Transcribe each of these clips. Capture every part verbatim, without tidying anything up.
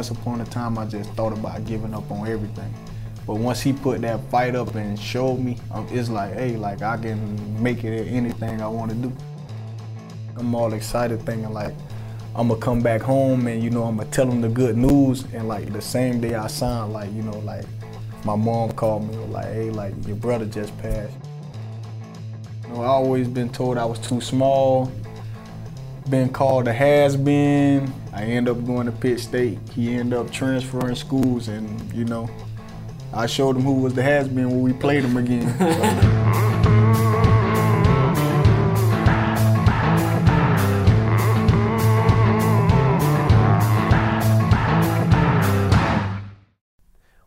once upon a time I just thought about giving up on everything. But once he put that fight up and showed me, um, it's like, hey, like I can make it anything I want to do. I'm all excited thinking like, I'm gonna come back home and, you know, I'm gonna tell them the good news. And like the same day I signed, like, you know, like my mom called me like, hey, like your brother just passed. You know, I always been told I was too small, been called a has-been. I end up going to Pitt State. He ended up transferring schools and, you know, I showed him who was the has-been when we played him again. So.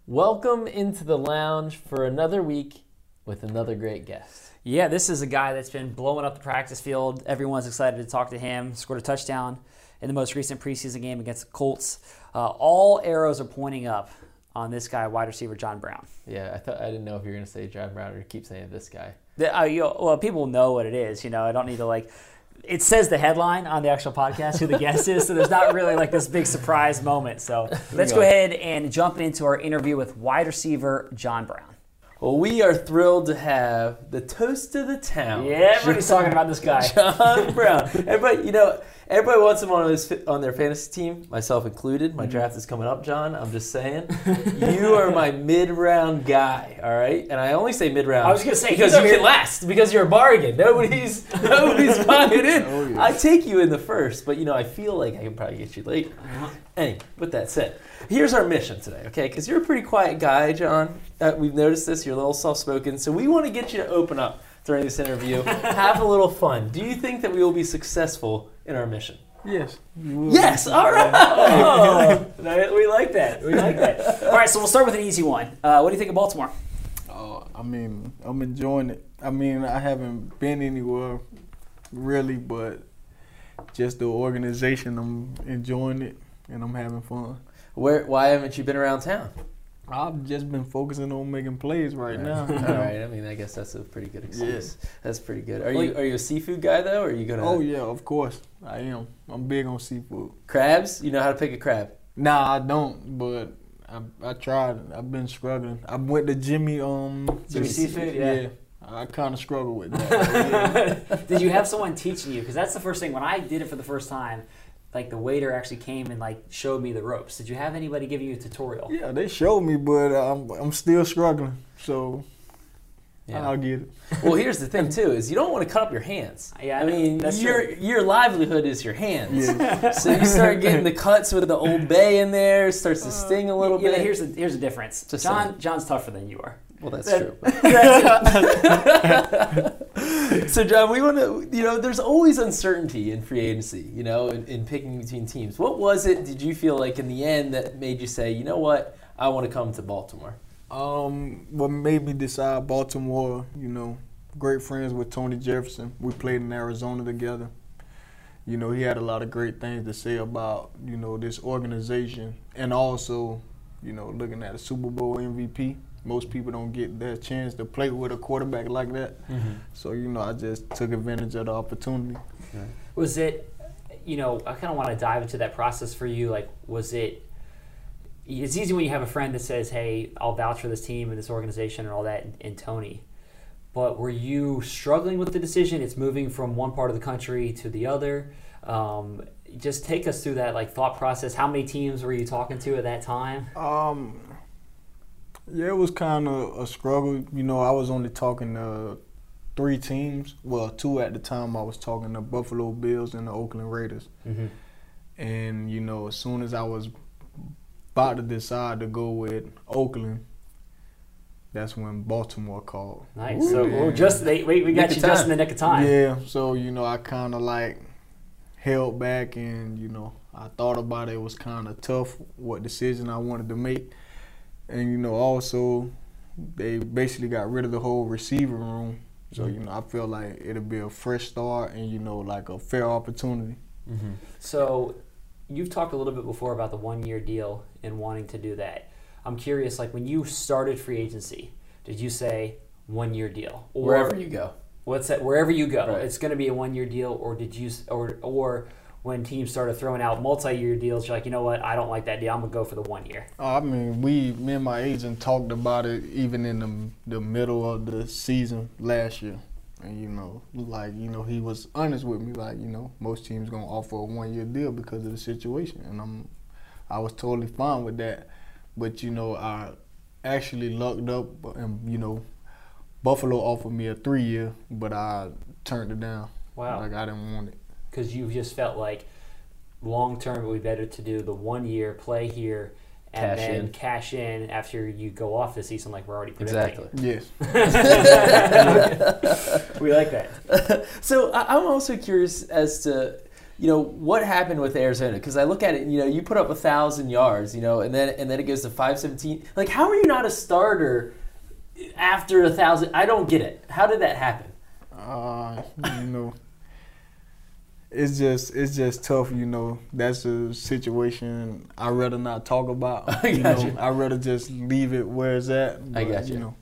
Welcome into the lounge for another week with another great guest. Yeah, this is a guy that's been blowing up the practice field. Everyone's excited to talk to him. Scored a touchdown in the most recent preseason game against the Colts. Uh, all arrows are pointing up on this guy, wide receiver John Brown. Yeah, I thought I didn't know if you were going to say John Brown or keep saying this guy. The, uh, you know, well, people know what it is. You know, I don't need to like. It says the headline on the actual podcast, who the guest is, so there's not really like this big surprise moment. So let's go ahead and jump into our interview with wide receiver John Brown. Well, we are thrilled to have the toast of the town. Yeah, everybody's talking about this guy. John Brown. Everybody, you know, everybody wants him on, his, on their fantasy team, myself included. My mm-hmm. draft is coming up, John. I'm just saying. You are my mid-round guy, all right? And I only say mid-round. I was going to say, because you're last, because you're a bargain. Nobody's nobody's buying in. Oh, yes. I take you in the first, but, you know, I feel like I can probably get you later. Anyway, with that said, here's our mission today, okay? Because you're a pretty quiet guy, John. Uh, we've noticed this. You're a little soft-spoken. So we want to get you to open up during this interview. Have a little fun. Do you think that we will be successful in our mission? Yes. Yes! All right! Oh, we like that. We like that. All right, so we'll start with an easy one. Uh, what do you think of Baltimore? Oh, I mean, I'm enjoying it. I mean, I haven't been anywhere really, but just the organization, I'm enjoying it, and I'm having fun. Where? Why haven't you been around town? I've just been focusing on making plays right now. All right, I mean, I guess that's a pretty good excuse. Yeah. That's pretty good. Are you are you a seafood guy though, or are you gonna? Oh yeah, of course I am. I'm big on seafood. Crabs? You know how to pick a crab? Nah, I don't. But I I tried. I've been struggling. I went to Jimmy um. Jimmy Seafood. Yeah. yeah. I kind of struggled with that. Yeah. Did you have someone teaching you? Because that's the first thing when I did it for the first time. Like the waiter actually came and like showed me the ropes. Did you have anybody give you a tutorial? Yeah, they showed me, but I'm I'm still struggling. So yeah. I'll get it. Well, here's the thing too: is you don't want to cut up your hands. Yeah, I mean, that's your true. Your livelihood is your hands. Yeah. So you start getting the cuts with the Old Bay in there. It starts to sting a little yeah, bit. Yeah, here's the here's the difference. Just John saying. John's tougher than you are. Well, that's that, true. That's so, John, we want to, you know, there's always uncertainty in free agency, you know, in, in picking between teams. What was it, did you feel like in the end that made you say, you know what, I want to come to Baltimore? Um, what made me decide Baltimore, you know, great friends with Tony Jefferson. We played in Arizona together. You know, he had a lot of great things to say about, you know, this organization and also, you know, looking at a Super Bowl M V P. Most people don't get that chance to play with a quarterback like that. Mm-hmm. So, you know, I just took advantage of the opportunity. Right. Was it, you know, I kind of want to dive into that process for you. Like, was it, it's easy when you have a friend that says, hey, I'll vouch for this team and this organization and all that, and, and Tony. But were you struggling with the decision? It's moving from one part of the country to the other. Um, just take us through that, like, thought process. How many teams were you talking to at that time? Um... Yeah, it was kind of a struggle. You know, I was only talking to three teams. Well, two at the time. I was talking to Buffalo Bills and the Oakland Raiders. Mm-hmm. And, you know, as soon as I was about to decide to go with Oakland, that's when Baltimore called. Nice. Ooh, so well, just they, we, we got nick you just in the nick of time. Yeah, so, you know, I kind of, like, held back and, you know, I thought about it. It was kind of tough what decision I wanted to make. And, you know, also, they basically got rid of the whole receiver room. So, you know, I feel like it'll be a fresh start and, you know, like a fair opportunity. Mm-hmm. So, you've talked a little bit before about the one-year deal and wanting to do that. I'm curious, like, when you started free agency, did you say one-year deal? Or wherever you go. What's that? Wherever you go. Right. It's going to be a one-year deal, or did you, or, or when teams started throwing out multi-year deals, you're like, you know what, I don't like that deal. I'm going to go for the one year. I mean, we, me and my agent talked about it even in the, the middle of the season last year. And, you know, like, you know, he was honest with me. Like, you know, most teams going to offer a one-year deal because of the situation. And I'm, I was totally fine with that. But, you know, I actually lucked up and, you know, Buffalo offered me a three-year, but I turned it down. Wow. Like, I didn't want it. Because you just felt like long-term it would be better to do the one-year, play here, and cash then in. cash in after you go off the season like we're already predicting. Exactly. Yes. We like that. So I'm also curious as to, you know, what happened with Arizona? Because I look at it, you know, you put up one thousand yards, you know, and then and then it goes to five seventeen. Like, how are you not a starter after one thousand? I don't get it. How did that happen? Uh, you know. It's just it's just tough, you know. That's a situation I'd rather not talk about. I got you know, you. I'd rather just leave it where it's at. But, I got you. you know,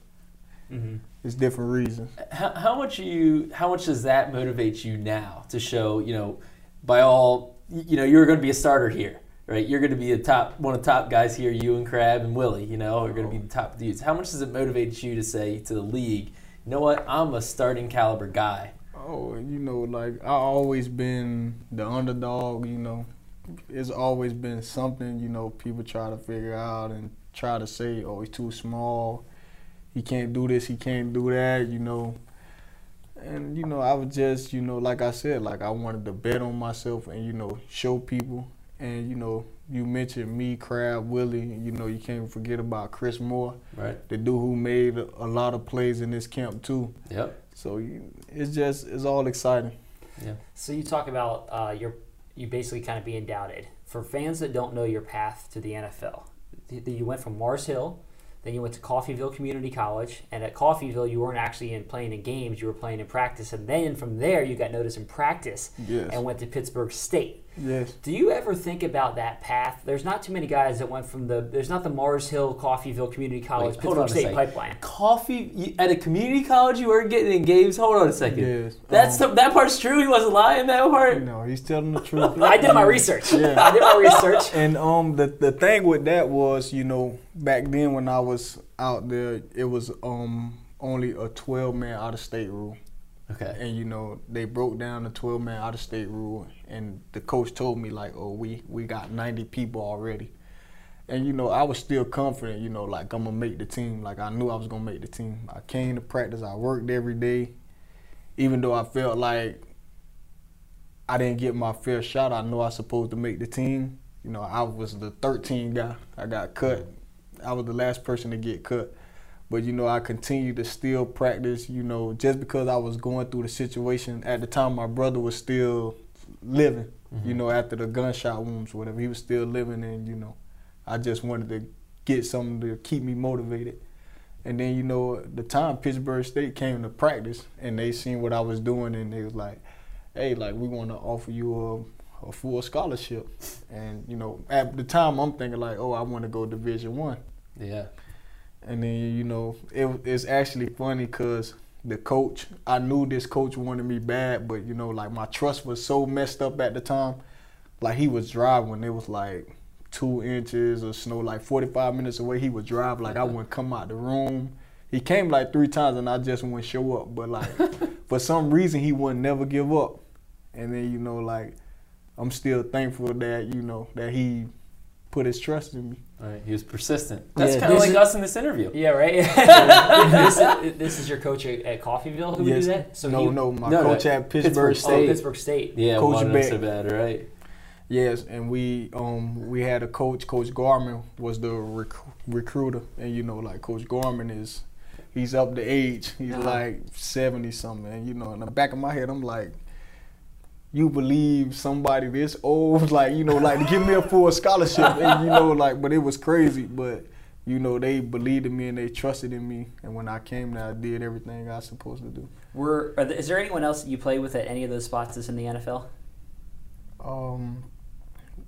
mm-hmm. It's different reasons. How, how much are you? How much does that motivate you now to show, you know, by all, you know, you're going to be a starter here, right? You're going to be a top one of the top guys here. You and Crab and Willie, you know, are going to be the top dudes. How much does it motivate you to say to the league, you know what, I'm a starting caliber guy? Oh, you know, like, I always been the underdog, you know. It's always been something, you know, people try to figure out and try to say, oh, he's too small, he can't do this, he can't do that, you know. And, you know, I was just, you know, like I said, like, I wanted to bet on myself and, you know, show people. And, you know, you mentioned me, Crab, Willie, and, you know, you can't forget about Chris Moore. Right. The dude who made a lot of plays in this camp, too. Yep. So you, it's just, it's all exciting. Yeah. So you talk about uh, you're, you basically kind of being doubted. For fans that don't know your path to the N F L, you went from Mars Hill, then you went to Coffeyville Community College, and at Coffeyville you weren't actually in playing in games, you were playing in practice, and then from there you got noticed in practice yes. and went to Pittsburgh State. Yes. Do you ever think about that path? There's not too many guys that went from the, there's not the Mars Hill, Coffeyville Community College, Wait, Pittsburgh State pipeline. Coffee, you, at a community college you weren't getting in games? Hold on a second. Yes. That's um, the, that part's true? He wasn't lying, that part? No, he's telling the truth. I did my research. Yeah. I did my research. And um, the, the thing with that was, you know, back then when I was out there, it was um only a twelve-man out-of-state rule. Okay. And, you know, they broke down the twelve-man out-of-state rule, and the coach told me, like, oh, we, we got ninety people already. And, you know, I was still confident, you know, like, I'm going to make the team. Like, I knew I was going to make the team. I came to practice. I worked every day. Even though I felt like I didn't get my fair shot, I knew I was supposed to make the team. You know, I was the thirteenth guy. I got cut. I was the last person to get cut. But, you know, I continued to still practice, you know, just because I was going through the situation. At the time, my brother was still living, mm-hmm. you know, after the gunshot wounds, whatever. He was still living, and, you know, I just wanted to get something to keep me motivated. And then, you know, the time Pittsburgh State came to practice, and they seen what I was doing, and they was like, hey, like, we want to offer you a, a full scholarship. And, you know, at the time, I'm thinking, like, oh, I want to go Division One. Yeah. And then, you know, it, it's actually funny because the coach, I knew this coach wanted me bad, but, you know, like, my trust was so messed up at the time. Like, he was driving. It was, like, two inches of snow, like, forty-five minutes away. He would drive. Like, I wouldn't come out the room. He came, like, three times, and I just wouldn't show up. But, like, for some reason, he wouldn't never give up. And then, you know, like, I'm still thankful that, you know, that he – put his trust in me. All right, he was persistent. That's yeah, kind of like is, us in this interview. Yeah, right? this, is, this is your coach at Coffeyville who yes. did that? So no, he, no, my no, coach no, at Pittsburgh State. Oh, Pittsburgh State. Yeah, Coach Beck. So bad, right? Yes, and we um, we had a coach. Coach Garmin was the rec- recruiter. And, you know, like, Coach Garmin is, he's up the age. He's uh-huh. like seventy-something. And, you know, in the back of my head, I'm like, you believe somebody this old, like, you know, like, give me a full scholarship. And, you know, like, but it was crazy. But, you know, they believed in me and they trusted in me. And when I came there, I did everything I was supposed to do. Were are there, Is there anyone else that you play with at any of those spots that's in the N F L? Um,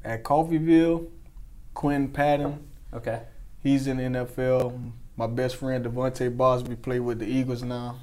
at Coffeyville, Quinn Patton. Okay. He's in the N F L. My best friend, Devontae Bosby, played with the Eagles now.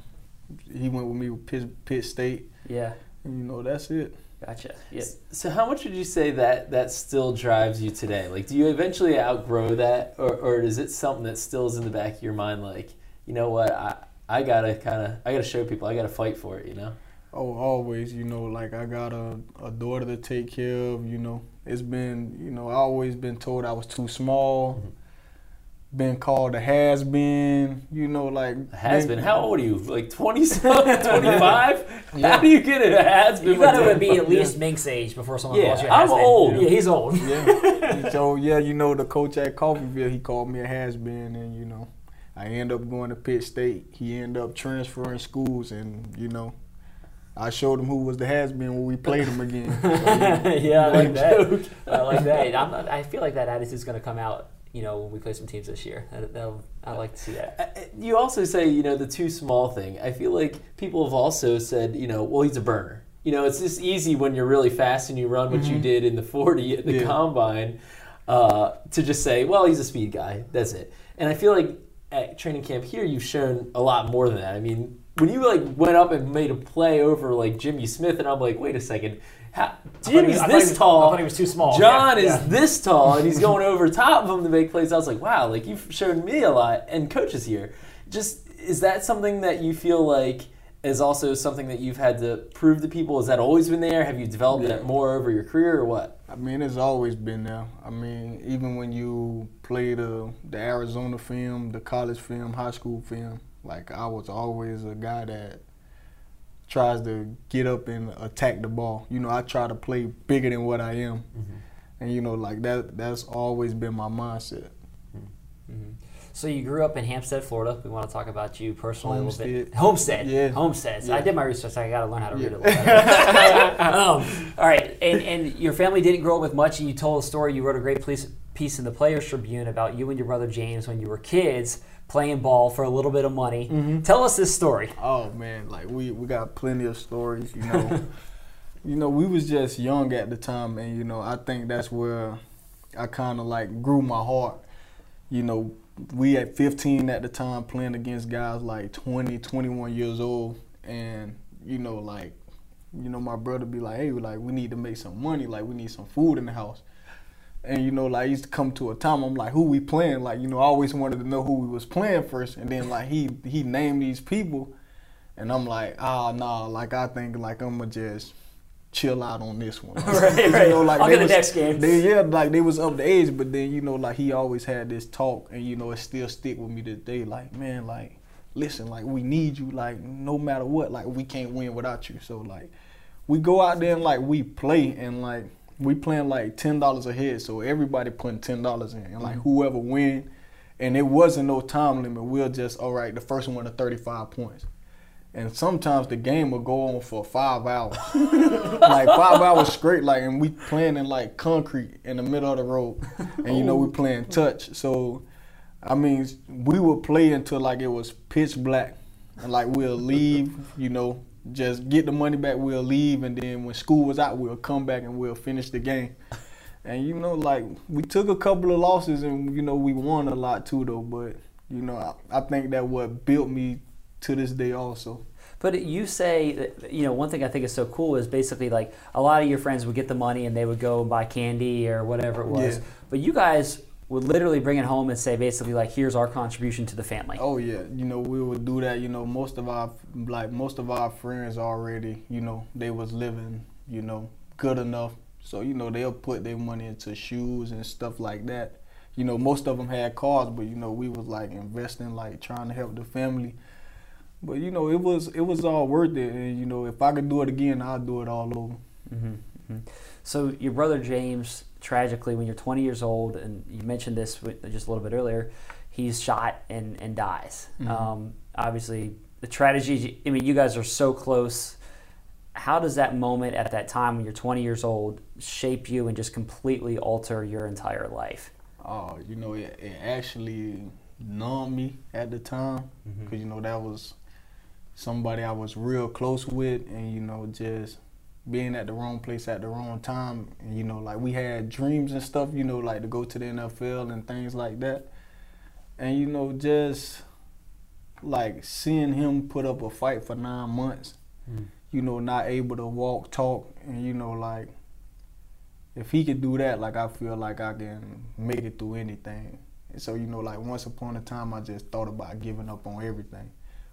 He went with me with Pitt, Pitt State. Yeah. You know, that's it. Gotcha. Yeah. So how much would you say that that still drives you today? Like, do you eventually outgrow that, or, or is it something that still is in the back of your mind? Like, you know what, I, I gotta kind of, I gotta show people, I gotta fight for it, you know? Oh, always, you know, like I got a, a daughter to take care of, you know. It's been, you know, I always been told I was too small. Mm-hmm. Been called a has-been, you know, like. Has-been? How old are you? Like twenty-something, twenty-five? Yeah. How do you get a has-been? You got to be at least yeah. Mink's age before someone yeah, calls you a has-been. I'm old. Yeah, yeah, he's old. Yeah. So, yeah, you know, the coach at Coffeyville, he called me a has-been, and, you know, I end up going to Pitt State. He ended up transferring schools, and, you know, I showed him who was the has-been when we played him again. So, yeah. yeah, I like that. I like that. I'm not, I feel like that attitude's going to come out, you know, when we play some teams this year. I'd like to see that. You also say, you know, the too small thing. I feel like people have also said, you know, well, he's a burner. You know, it's just easy when you're really fast and you run what mm-hmm. you did in the forty at the yeah. combine uh, to just say, well, he's a speed guy. That's it. And I feel like at training camp here, you've shown a lot more than that. I mean, when you, like, went up and made a play over, like, Jimmy Smith, and I'm like, wait a second. How, Jimmy's was, this was, tall. I thought he was too small. John yeah, yeah. is this tall, and he's going over top of him to make plays. I was like, wow, like you've shown me a lot, and coaches here. Just is that something that you feel like is also something that you've had to prove to people? Has that always been there? Have you developed yeah. that more over your career, or what? I mean, it's always been there. I mean, even when you play the the Arizona film, the college film, high school film, like I was always a guy that tries to get up and attack the ball. You know, I try to play bigger than what I am. Mm-hmm. And, you know, like that that's always been my mindset. Mm-hmm. So you grew up in Homestead, Florida. We want to talk about you personally Homestead. a little bit. Homestead. Yeah. Homestead. So yeah. I did my research. I got to learn how to yeah. read it a little bit. um, all right. And, and your family didn't grow up with much, and you told a story. You wrote a great piece in the Players Tribune about you and your brother James when you were kids playing ball for a little bit of money. Mm-hmm. Tell us this story. Oh man, like we, we got plenty of stories, you know. You know, we was just young at the time, and you know, I think that's where I kinda like grew my heart. You know, we at fifteen at the time playing against guys like twenty, twenty-one years old, and you know, like, you know, my brother be like, hey, like we need to make some money, like we need some food in the house. And, you know, like, I used to come to a time, I'm like, who we playing? Like, you know, I always wanted to know who we was playing first. And then, like, he he named these people. And I'm like, ah, oh, nah, like, I think, like, I'm going to just chill out on this one. Right, you right. Know, like, I'll get the was, next game. They, yeah, like, they was up to age. But then, you know, like, he always had this talk. And, you know, it still stick with me today. Like, man, like, listen, like, we need you. Like, no matter what, like, we can't win without you. So, like, we go out there and, like, we play and, like, we playing like ten dollars a head, so everybody putting ten dollars in. And like whoever win, and it wasn't no time limit. We'll just, all right, the first one to thirty-five points. And sometimes the game will go on for five hours. Like five hours straight, like, and we playing in like concrete in the middle of the road. And you know, we playing touch. So, I mean, we would play until like it was pitch black. And like we'll leave, you know, just get the money back, we'll leave, and then when school was out, we'll come back and we'll finish the game. And, you know, like, we took a couple of losses and, you know, we won a lot too, though. But, you know, I, I think that what built me to this day also. But you say, that, you know, one thing I think is so cool is basically, like, a lot of your friends would get the money and they would go buy candy or whatever it was. Yeah. But you guys would literally bring it home and say basically like, here's our contribution to the family. Oh yeah, you know, we would do that. You know, most of our like most of our friends already, you know, they was living, you know, good enough. So, you know, they'll put their money into shoes and stuff like that. You know, most of them had cars, but you know, we was like investing, like trying to help the family. But you know, it was it was all worth it. And you know, if I could do it again, I'd do it all over. Mm-hmm. Mm-hmm. So your brother James, tragically, when you're twenty years old, and you mentioned this just a little bit earlier, he's shot and, and dies. Mm-hmm. Um, obviously, the tragedy, I mean, you guys are so close. How does that moment at that time when you're twenty years old shape you and just completely alter your entire life? Oh, you know, it, it actually numbed me at the time because, mm-hmm. you know, that was somebody I was real close with and, you know, just being at the wrong place at the wrong time. And, you know, like we had dreams and stuff, you know, like to go to the N F L and things like that. And, you know, just like seeing him put up a fight for nine months, mm. you know, not able to walk, talk, and, you know, like, if he could do that, like, I feel like I can make it through anything. And so, you know, like, once upon a time, I just thought about giving up on everything.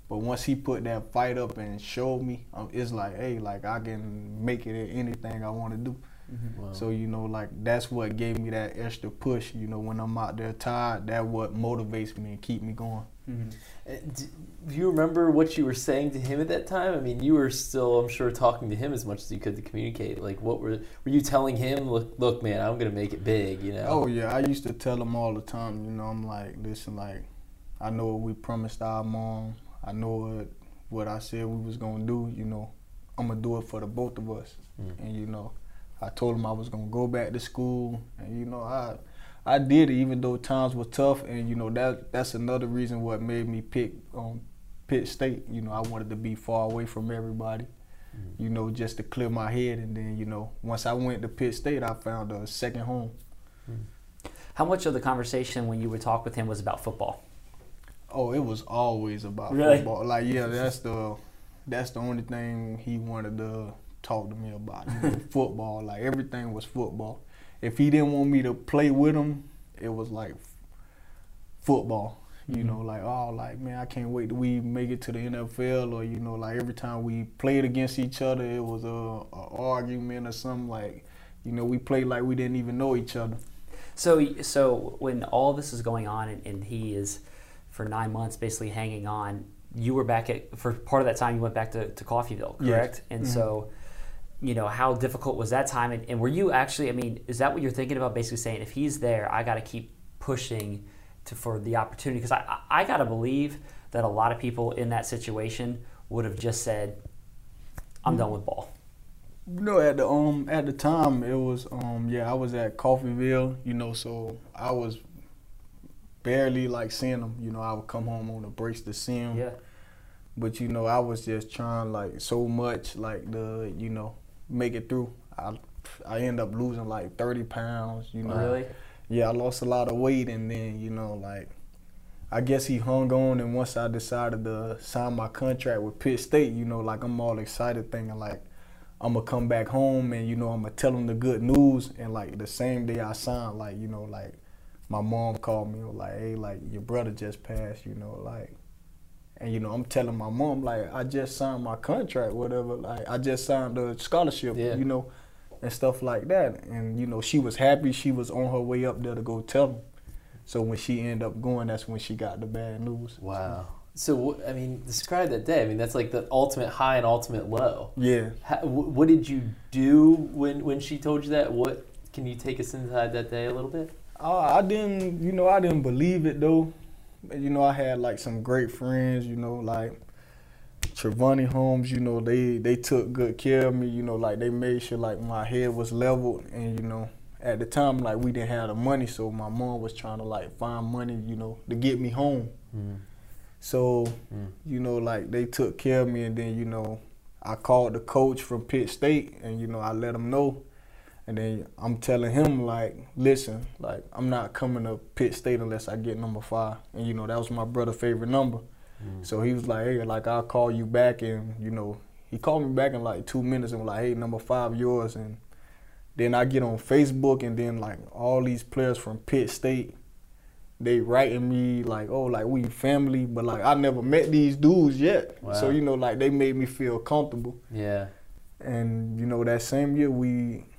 But once he put that fight up and showed me, um, it's like, hey, like, I can make it at anything I want to do. Mm-hmm. Wow. So, you know, like, that's what gave me that extra push. You know, when I'm out there tired, that's what motivates me and keep me going. Mm-hmm. Do you remember what you were saying to him at that time? I mean, you were still, I'm sure, talking to him as much as you could to communicate. Like, what were were you telling him? Look, look, man, I'm gonna make it big, you know? Oh yeah, I used to tell him all the time. You know, I'm like, listen, like, I know what we promised our mom. I know what what I said we was gonna do. You know, I'm gonna do it for the both of us. Mm-hmm. And you know, I told him I was gonna go back to school, and you know, I. I did it, even though times were tough, and you know that that's another reason what made me pick um, Pitt State. You know, I wanted to be far away from everybody, mm-hmm. you know, just to clear my head. And then you know, once I went to Pitt State, I found a second home. Mm-hmm. How much of the conversation when you would talk with him was about football? Oh, it was always about really? football. Like yeah, that's the that's the only thing he wanted to talk to me about. You know, football, like everything was football. If he didn't want me to play with him, it was like football. You mm-hmm. know, like, oh, like, man, I can't wait till we make it to the N F L. Or, you know, like, every time we played against each other, it was a, a argument or something. Like, you know, we played like we didn't even know each other. So, so when all this is going on and, and he is, for nine months, basically hanging on, you were back at, for part of that time, you went back to, to Coffeyville, correct? Yes. And mm-hmm. so... you know, how difficult was that time? And, and were you actually, I mean, is that what you're thinking about, basically saying, if he's there, I got to keep pushing to for the opportunity? Because I, I got to believe that a lot of people in that situation would have just said, I'm mm-hmm. done with ball. No, at the um at the time, it was, um yeah, I was at Coffeyville, you know, so I was barely, like, seeing him. You know, I would come home on the breaks to see him. Yeah. But, you know, I was just trying, like, so much, like, the, you know, make it through. I I end up losing like thirty pounds, you know. Really? Yeah, I lost a lot of weight, and then, you know, like, I guess he hung on, and once I decided to sign my contract with Pitt State, you know, like, I'm all excited thinking, like, I'm going to come back home and, you know, I'm going to tell him the good news. And, like, the same day I signed, like, you know, like, my mom called me, like, hey, like, your brother just passed, you know, like. And, you know, I'm telling my mom, like, I just signed my contract, whatever. Like, I just signed a scholarship, yeah. you know, and stuff like that. And, you know, she was happy. She was on her way up there to go tell him. So when she ended up going, that's when she got the bad news. Wow. So, I mean, describe that day. I mean, that's like the ultimate high and ultimate low. Yeah. How, what did you do when, when she told you that? What can you take us inside that day a little bit? Uh, I didn't, you know, I didn't believe it, though. You know, I had, like, some great friends, you know, like Trevonnie Holmes, you know, they, they took good care of me, you know, like, they made sure, like, my head was leveled. And, you know, at the time, like, we didn't have the money, so my mom was trying to, like, find money, you know, to get me home. Mm. So, mm. you know, like, they took care of me, and then, you know, I called the coach from Pitt State, and, you know, I let him know. And then I'm telling him, like, listen, like, I'm not coming to Pitt State unless I get number five. And, you know, that was my brother's favorite number. Mm. So he was like, hey, like, I'll call you back. And, you know, he called me back in, like, two minutes and was like, hey, number five, yours. And then I get on Facebook, and then, like, all these players from Pitt State, they writing me, like, oh, like, we family. But, like, I never met these dudes yet. Wow. So, you know, like, they made me feel comfortable. Yeah. And, you know, that same year we –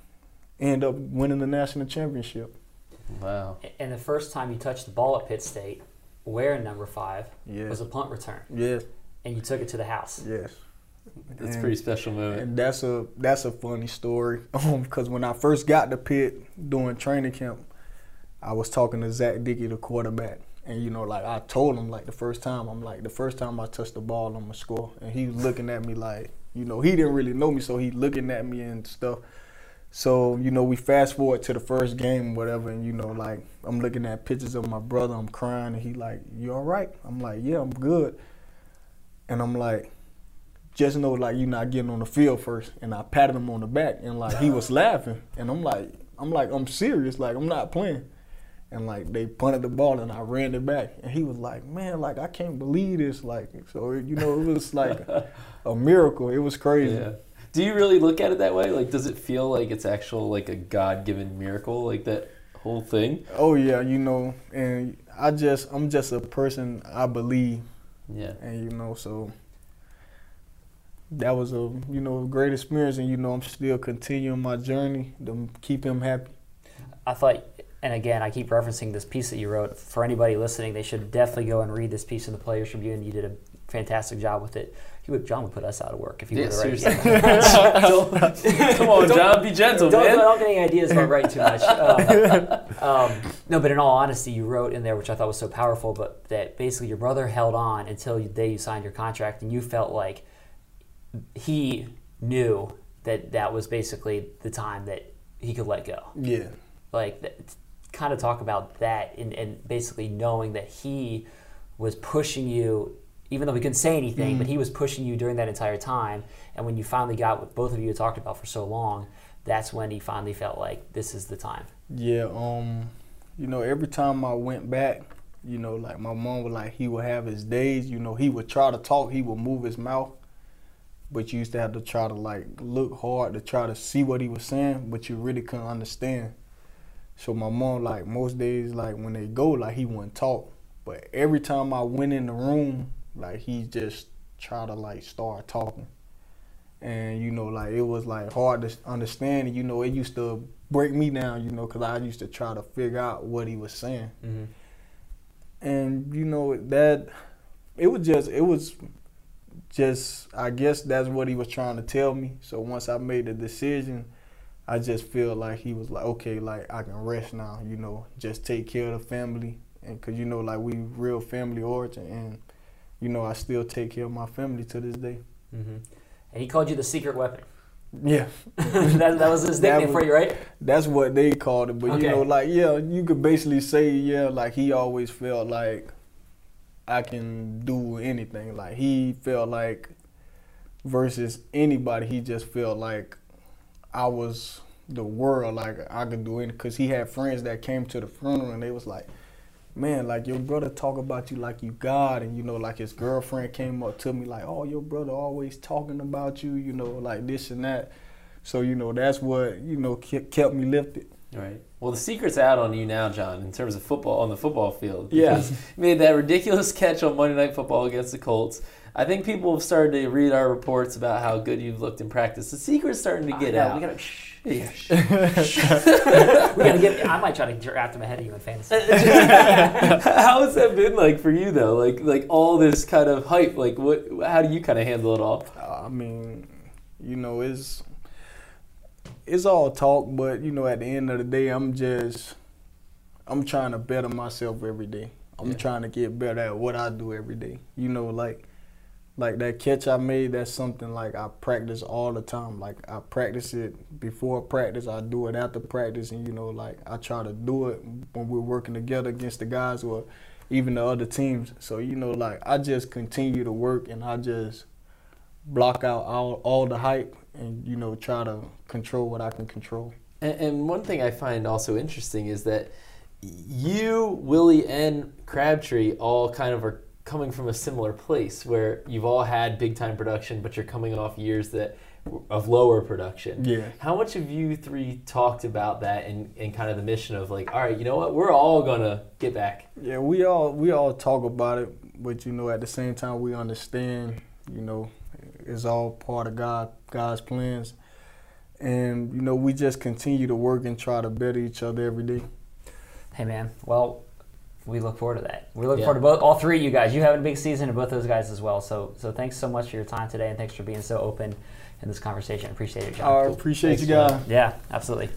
end up winning the national championship. Wow. And the first time you touched the ball at Pitt State, wearing number five, yes. was a punt return. Yes. And you took it to the house. Yes. That's a pretty special moment. And that's a that's a funny story. Because when I first got to Pitt during training camp, I was talking to Zach Dickey, the quarterback. And, you know, like, I told him, like, the first time, I'm like, the first time I touched the ball, I'm going to score. And he was looking at me like, you know, he didn't really know me, so he looking at me and stuff. So, you know, we fast forward to the first game, whatever, and, you know, like, I'm looking at pictures of my brother, I'm crying, and he like, you all right? I'm like, yeah, I'm good. And I'm like, just know, like, you're not getting on the field first. And I patted him on the back, and, like, he was laughing. And I'm like, I'm like, I'm serious, like, I'm not playing. and like they punted the ball and I ran it back. And he was like, man, like I can't believe this. Like, so, you know, it was like a, a miracle. It was crazy. Yeah. Do you really look at it that way? Like, does it feel like it's actual like a God-given miracle, like that whole thing? Oh yeah, you know, and I just, I'm just a person, I believe. Yeah. And you know, so that was a, you know, great experience, and you know, I'm still continuing my journey to keep him happy. I thought, and again, I keep referencing this piece that you wrote. For anybody listening, they should definitely go and read this piece in the Players Tribune. You did a fantastic job with it. He would, John would put us out of work if he yeah, would write it. Come on, John, be gentle, don't, man. Don't get any ideas about writing too much. Um, um, no, but in all honesty, you wrote in there, which I thought was so powerful, but that basically your brother held on until the day you signed your contract, and you felt like he knew that that was basically the time that he could let go. Yeah. Like, that, kind of talk about that, and, and basically knowing that he was pushing you, even though we couldn't say anything, mm-hmm. but he was pushing you during that entire time. And when you finally got what both of you had talked about for so long, that's when he finally felt like this is the time. Yeah, um, you know, every time I went back, you know, like my mom would like, he would have his days, you know, he would try to talk, he would move his mouth, but you used to have to try to like look hard to try to see what he was saying, but you really couldn't understand. So my mom, like most days, like when they go, like he wouldn't talk. But every time I went in the room, like he just tried to like start talking. And you know, like it was like hard to understand. You know, it used to break me down, you know, cause I used to try to figure out what he was saying. Mm-hmm. And you know, that, it was just, it was just, I guess that's what he was trying to tell me. So once I made the decision, I just feel like he was like, okay, like I can rest now, you know, just take care of the family. And cause you know, like we real family origin, and you know, I still take care of my family to this day. Mm-hmm. And he called you the secret weapon. Yeah. that, that was his nickname for you, right? That's what they called it. But okay. You know, like, yeah, you could basically say, yeah, like he always felt like I can do anything. Like he felt like versus anybody, he just felt like I was the world, like I could do anything. Because he had friends that came to the funeral and they was like, man, like your brother talk about you like you God. And you know, like his girlfriend came up to me like, oh, your brother always talking about you, you know, like this and that. So, you know, that's what, you know, kept me lifted. Right. Well, the secret's out on you now, John, in terms of football, on the football field. Yeah. You made that ridiculous catch on Monday Night Football against the Colts. I think people have started to read our reports about how good you've looked in practice. The secret's starting to get out. We gotta, shh, yeah. shh, we gotta get. I might try to draft him ahead of you in fantasy. How has that been like for you though? Like, like all this kind of hype. Like, what? How do you kind of handle it all? Uh, I mean, you know, it's it's all talk, but you know, at the end of the day, I'm just I'm trying to better myself every day. I'm yeah. trying to get better at what I do every day. You know, like. Like that catch I made, that's something like I practice all the time. Like I practice it before practice, I do it after practice, and you know, like I try to do it when we're working together against the guys or even the other teams. So you know, like I just continue to work and I just block out all, all the hype and you know, try to control what I can control. And, and one thing I find also interesting is that you, Willie, and Crabtree all kind of are coming from a similar place where you've all had big time production, but you're coming off years that of lower production. Yeah. How much have you three talked about that and, and kind of the mission of like, all right, you know what, we're all gonna get back? Yeah, we all we all talk about it, but you know, at the same time we understand, you know, it's all part of God God's plans. And you know, we just continue to work and try to better each other every day. Hey man, well, we look forward to that. We look yeah. forward to both, all three of you guys. You having a big season and both those guys as well. So so thanks so much for your time today, and thanks for being so open in this conversation. Appreciate it, John. I appreciate thanks, you guys. Man. Yeah, absolutely.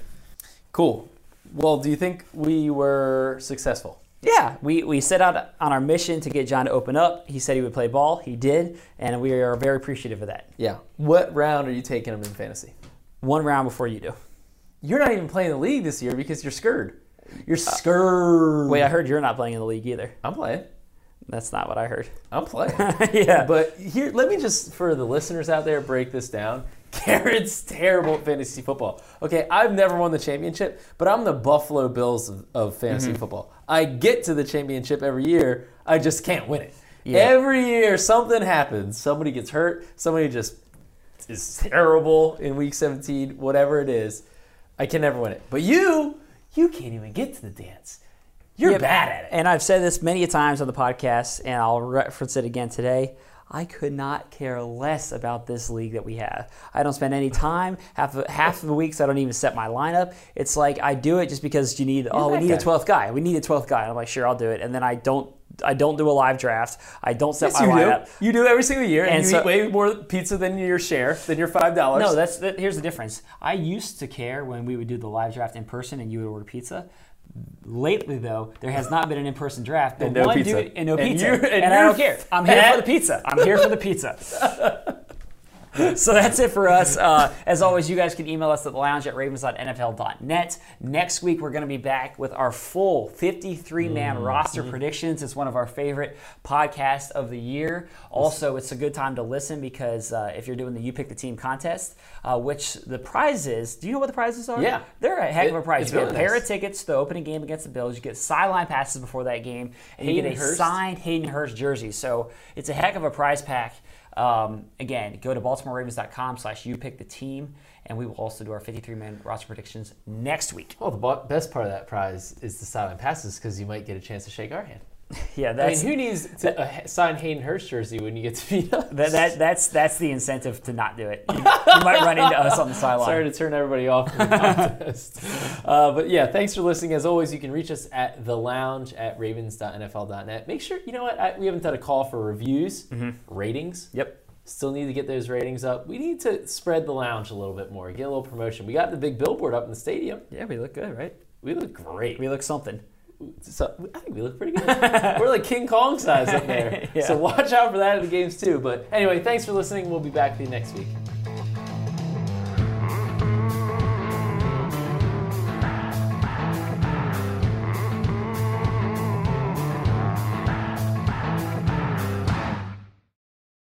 Cool. Well, do you think we were successful? Yeah, we, we set out on our mission to get John to open up. He said he would play ball. He did, and we are very appreciative of that. Yeah. What round are you taking him in fantasy? One round before you do. You're not even playing the league this year because you're scurred. You're scared. Uh, wait, I heard you're not playing in the league either. I'm playing. That's not what I heard. I'm playing. Yeah. But here, let me just, for the listeners out there, break this down. Garrett's terrible at fantasy football. Okay, I've never won the championship, but I'm the Buffalo Bills of, of fantasy mm-hmm. football. I get to the championship every year. I just can't win it. Yeah. Every year, something happens. Somebody gets hurt. Somebody just is terrible in week seventeen, whatever it is. I can never win it. But you, you can't even get to the dance. You're yeah, bad at it. And I've said this many times on the podcast, and I'll reference it again today. I could not care less about this league that we have. I don't spend any time. Half of, half of the weeks, I don't even set my lineup. It's like I do it just because you need, You're oh, we need guy. a twelfth guy. We need a twelfth guy. And I'm like, sure, I'll do it. And then I don't I don't do a live draft. I don't set yes, my you lineup. Do. You do every single year, and, and you so, eat way more pizza than your share, than your five dollars. No, that's that, here's the difference. I used to care when we would do the live draft in person and you would order pizza. Lately, though, there has not been an in-person draft. But and no one pizza. Dude, and no and pizza. And, and I don't care. I'm here for the pizza. I'm here for the pizza. So that's it for us. Uh, as always, you guys can email us at the lounge at ravens dot n f l dot net. Next week, we're going to be back with our full fifty-three man mm-hmm. roster predictions. It's one of our favorite podcasts of the year. Also, it's a good time to listen because uh, if you're doing the You Pick the Team contest, uh, which the prizes, do you know what the prizes are? Yeah. They're a heck of a prize. It, you get really a pair nice. of tickets to the opening game against the Bills. You get sideline passes before that game. And Hayden you get a Hurst. signed Hayden Hurst jersey. So it's a heck of a prize pack. Um, again, go to baltimore ravens dot com slash you pick the team, and we will also do our fifty-three man roster predictions next week. Well, the best part of that prize is the silent passes because you might get a chance to shake our hand. Yeah, that's. I mean, who needs to that, uh, sign Hayden Hurst jersey when you get to beat us? That, that, that's that's the incentive to not do it. You, you might run into us on the sideline. Sorry to turn everybody off from the contest. uh, but yeah, thanks for listening. As always, you can reach us at the lounge at ravens dot n f l dot net. Make sure you know what I, we haven't done a call for reviews, mm-hmm. ratings. Yep. Still need to get those ratings up. We need to spread the lounge a little bit more. Get a little promotion. We got the big billboard up in the stadium. Yeah, we look good, right? We look great. We look something. So I think we look pretty good. We're like King Kong size up there. Yeah. So watch out for that at the games too. But anyway, thanks for listening. We'll be back with you next week.